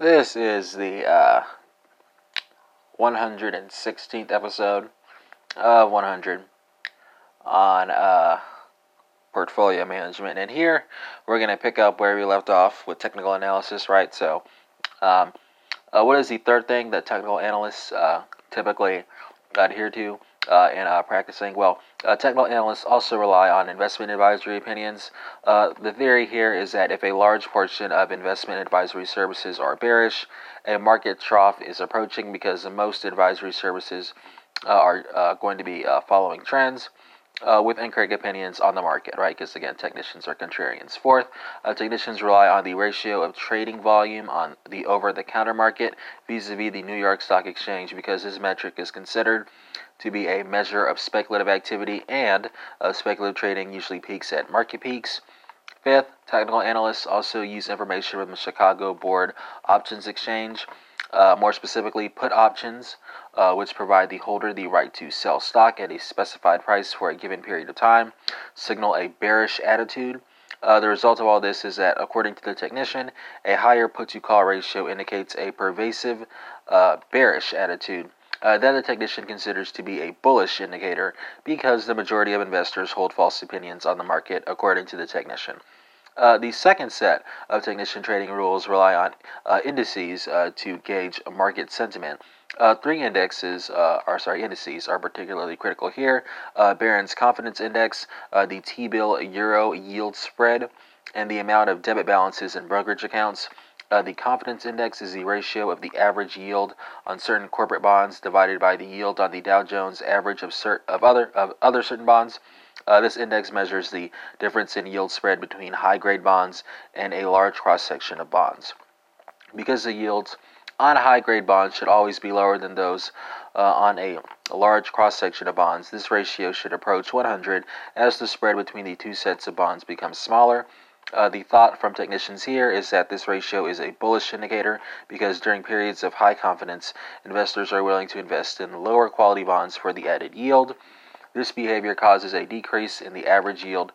This is the 116th episode of 100 on portfolio management, and here we're going to pick up where we left off with technical analysis, right? So, what is the third thing that technical analysts typically adhere to in practicing? Well, technical analysts also rely on investment advisory opinions. The theory here is that if a large portion of investment advisory services are bearish, a market trough is approaching because most advisory services are going to be following trends with incorrect opinions on the market, right? Because again, technicians are contrarians. Fourth, technicians rely on the ratio of trading volume on the over-the-counter market vis-a-vis the New York Stock Exchange, because this metric is considered to be a measure of speculative activity, and speculative trading usually peaks at market peaks. Fifth, technical analysts also use information from the Chicago Board Options Exchange, more specifically put options, which provide the holder the right to sell stock at a specified price for a given period of time, signal a bearish attitude. The result of all this is that, according to the technician, a higher put-to-call ratio indicates a pervasive bearish attitude that the technician considers to be a bullish indicator, because the majority of investors hold false opinions on the market, according to the technician. The second set of technician trading rules rely on indices to gauge market sentiment. Three indices are particularly critical here. Barron's Confidence Index, the T-bill euro yield spread, and the amount of debit balances in brokerage accounts. The confidence index is the ratio of the average yield on certain corporate bonds divided by the yield on the Dow Jones average of other certain bonds. This index measures the difference in yield spread between high-grade bonds and a large cross-section of bonds. Because the yields on high-grade bonds should always be lower than those on a large cross-section of bonds, this ratio should approach 100 as the spread between the two sets of bonds becomes smaller. The thought from technicians here is that this ratio is a bullish indicator because during periods of high confidence, investors are willing to invest in lower quality bonds for the added yield. This behavior causes a decrease in the average yield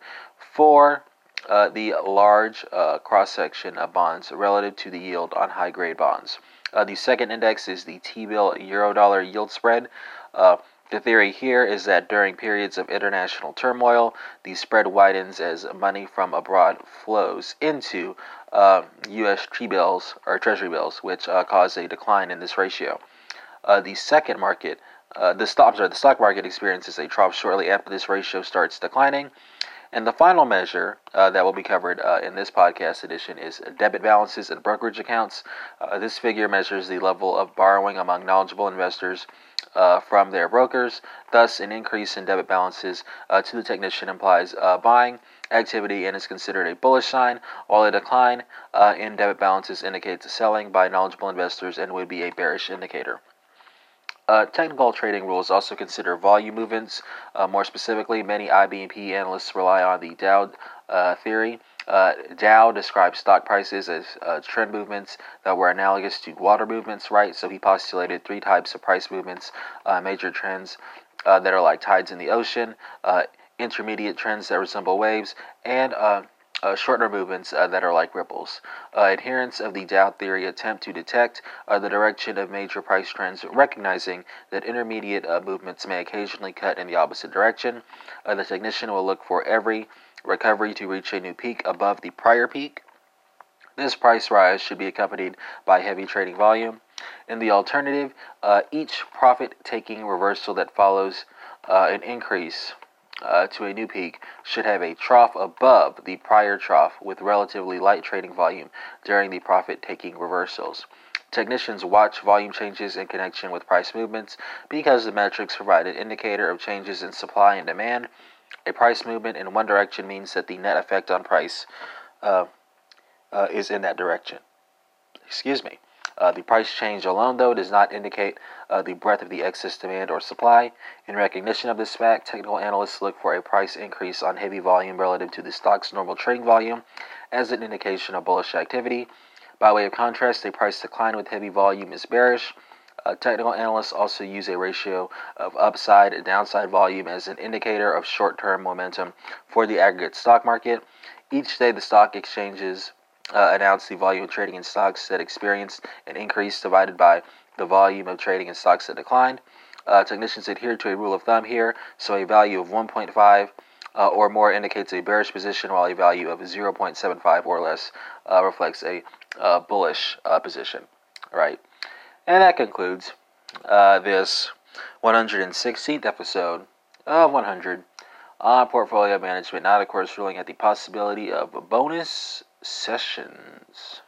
for the large cross-section of bonds relative to the yield on high-grade bonds. The second index is the T-bill euro-dollar yield spread. The theory here is that during periods of international turmoil, the spread widens as money from abroad flows into U.S. T-bills or Treasury bills, which cause a decline in this ratio. The stock market experiences a trough shortly after this ratio starts declining. And the final measure that will be covered in this podcast edition is debit balances and brokerage accounts. This figure measures the level of borrowing among knowledgeable investors from their brokers. Thus, an increase in debit balances to the technician implies buying activity and is considered a bullish sign, while a decline in debit balances indicates selling by knowledgeable investors and would be a bearish indicator. Technical trading rules also consider volume movements. More specifically, many IB&P analysts rely on the Dow theory. Dow describes stock prices as trend movements that were analogous to water movements, right? So he postulated three types of price movements: major trends that are like tides in the ocean, intermediate trends that resemble waves, and shorter movements that are like ripples. Adherents of the Dow theory attempt to detect the direction of major price trends, recognizing that intermediate movements may occasionally cut in the opposite direction. The technician will look for every recovery to reach a new peak above the prior peak. This price rise should be accompanied by heavy trading volume. In the alternative, each profit-taking reversal that follows an increase to a new peak should have a trough above the prior trough with relatively light trading volume during the profit-taking reversals. Technicians watch volume changes in connection with price movements because the metrics provide an indicator of changes in supply and demand. A price movement in one direction means that the net effect on price is in that direction. The price change alone, though, does not indicate the breadth of the excess demand or supply. In recognition of this fact, technical analysts look for a price increase on heavy volume relative to the stock's normal trading volume as an indication of bullish activity. By way of contrast, a price decline with heavy volume is bearish. Technical analysts also use a ratio of upside and downside volume as an indicator of short-term momentum for the aggregate stock market. Each day, the stock exchanges announced the volume of trading in stocks that experienced an increase divided by the volume of trading in stocks that declined. Technicians adhere to a rule of thumb here, so a value of 1.5 or more indicates a bearish position, while a value of 0.75 or less reflects a bullish position. All right, and that concludes this 116th episode of 100 on portfolio management. Not, of course, ruling out the possibility of bonus sessions.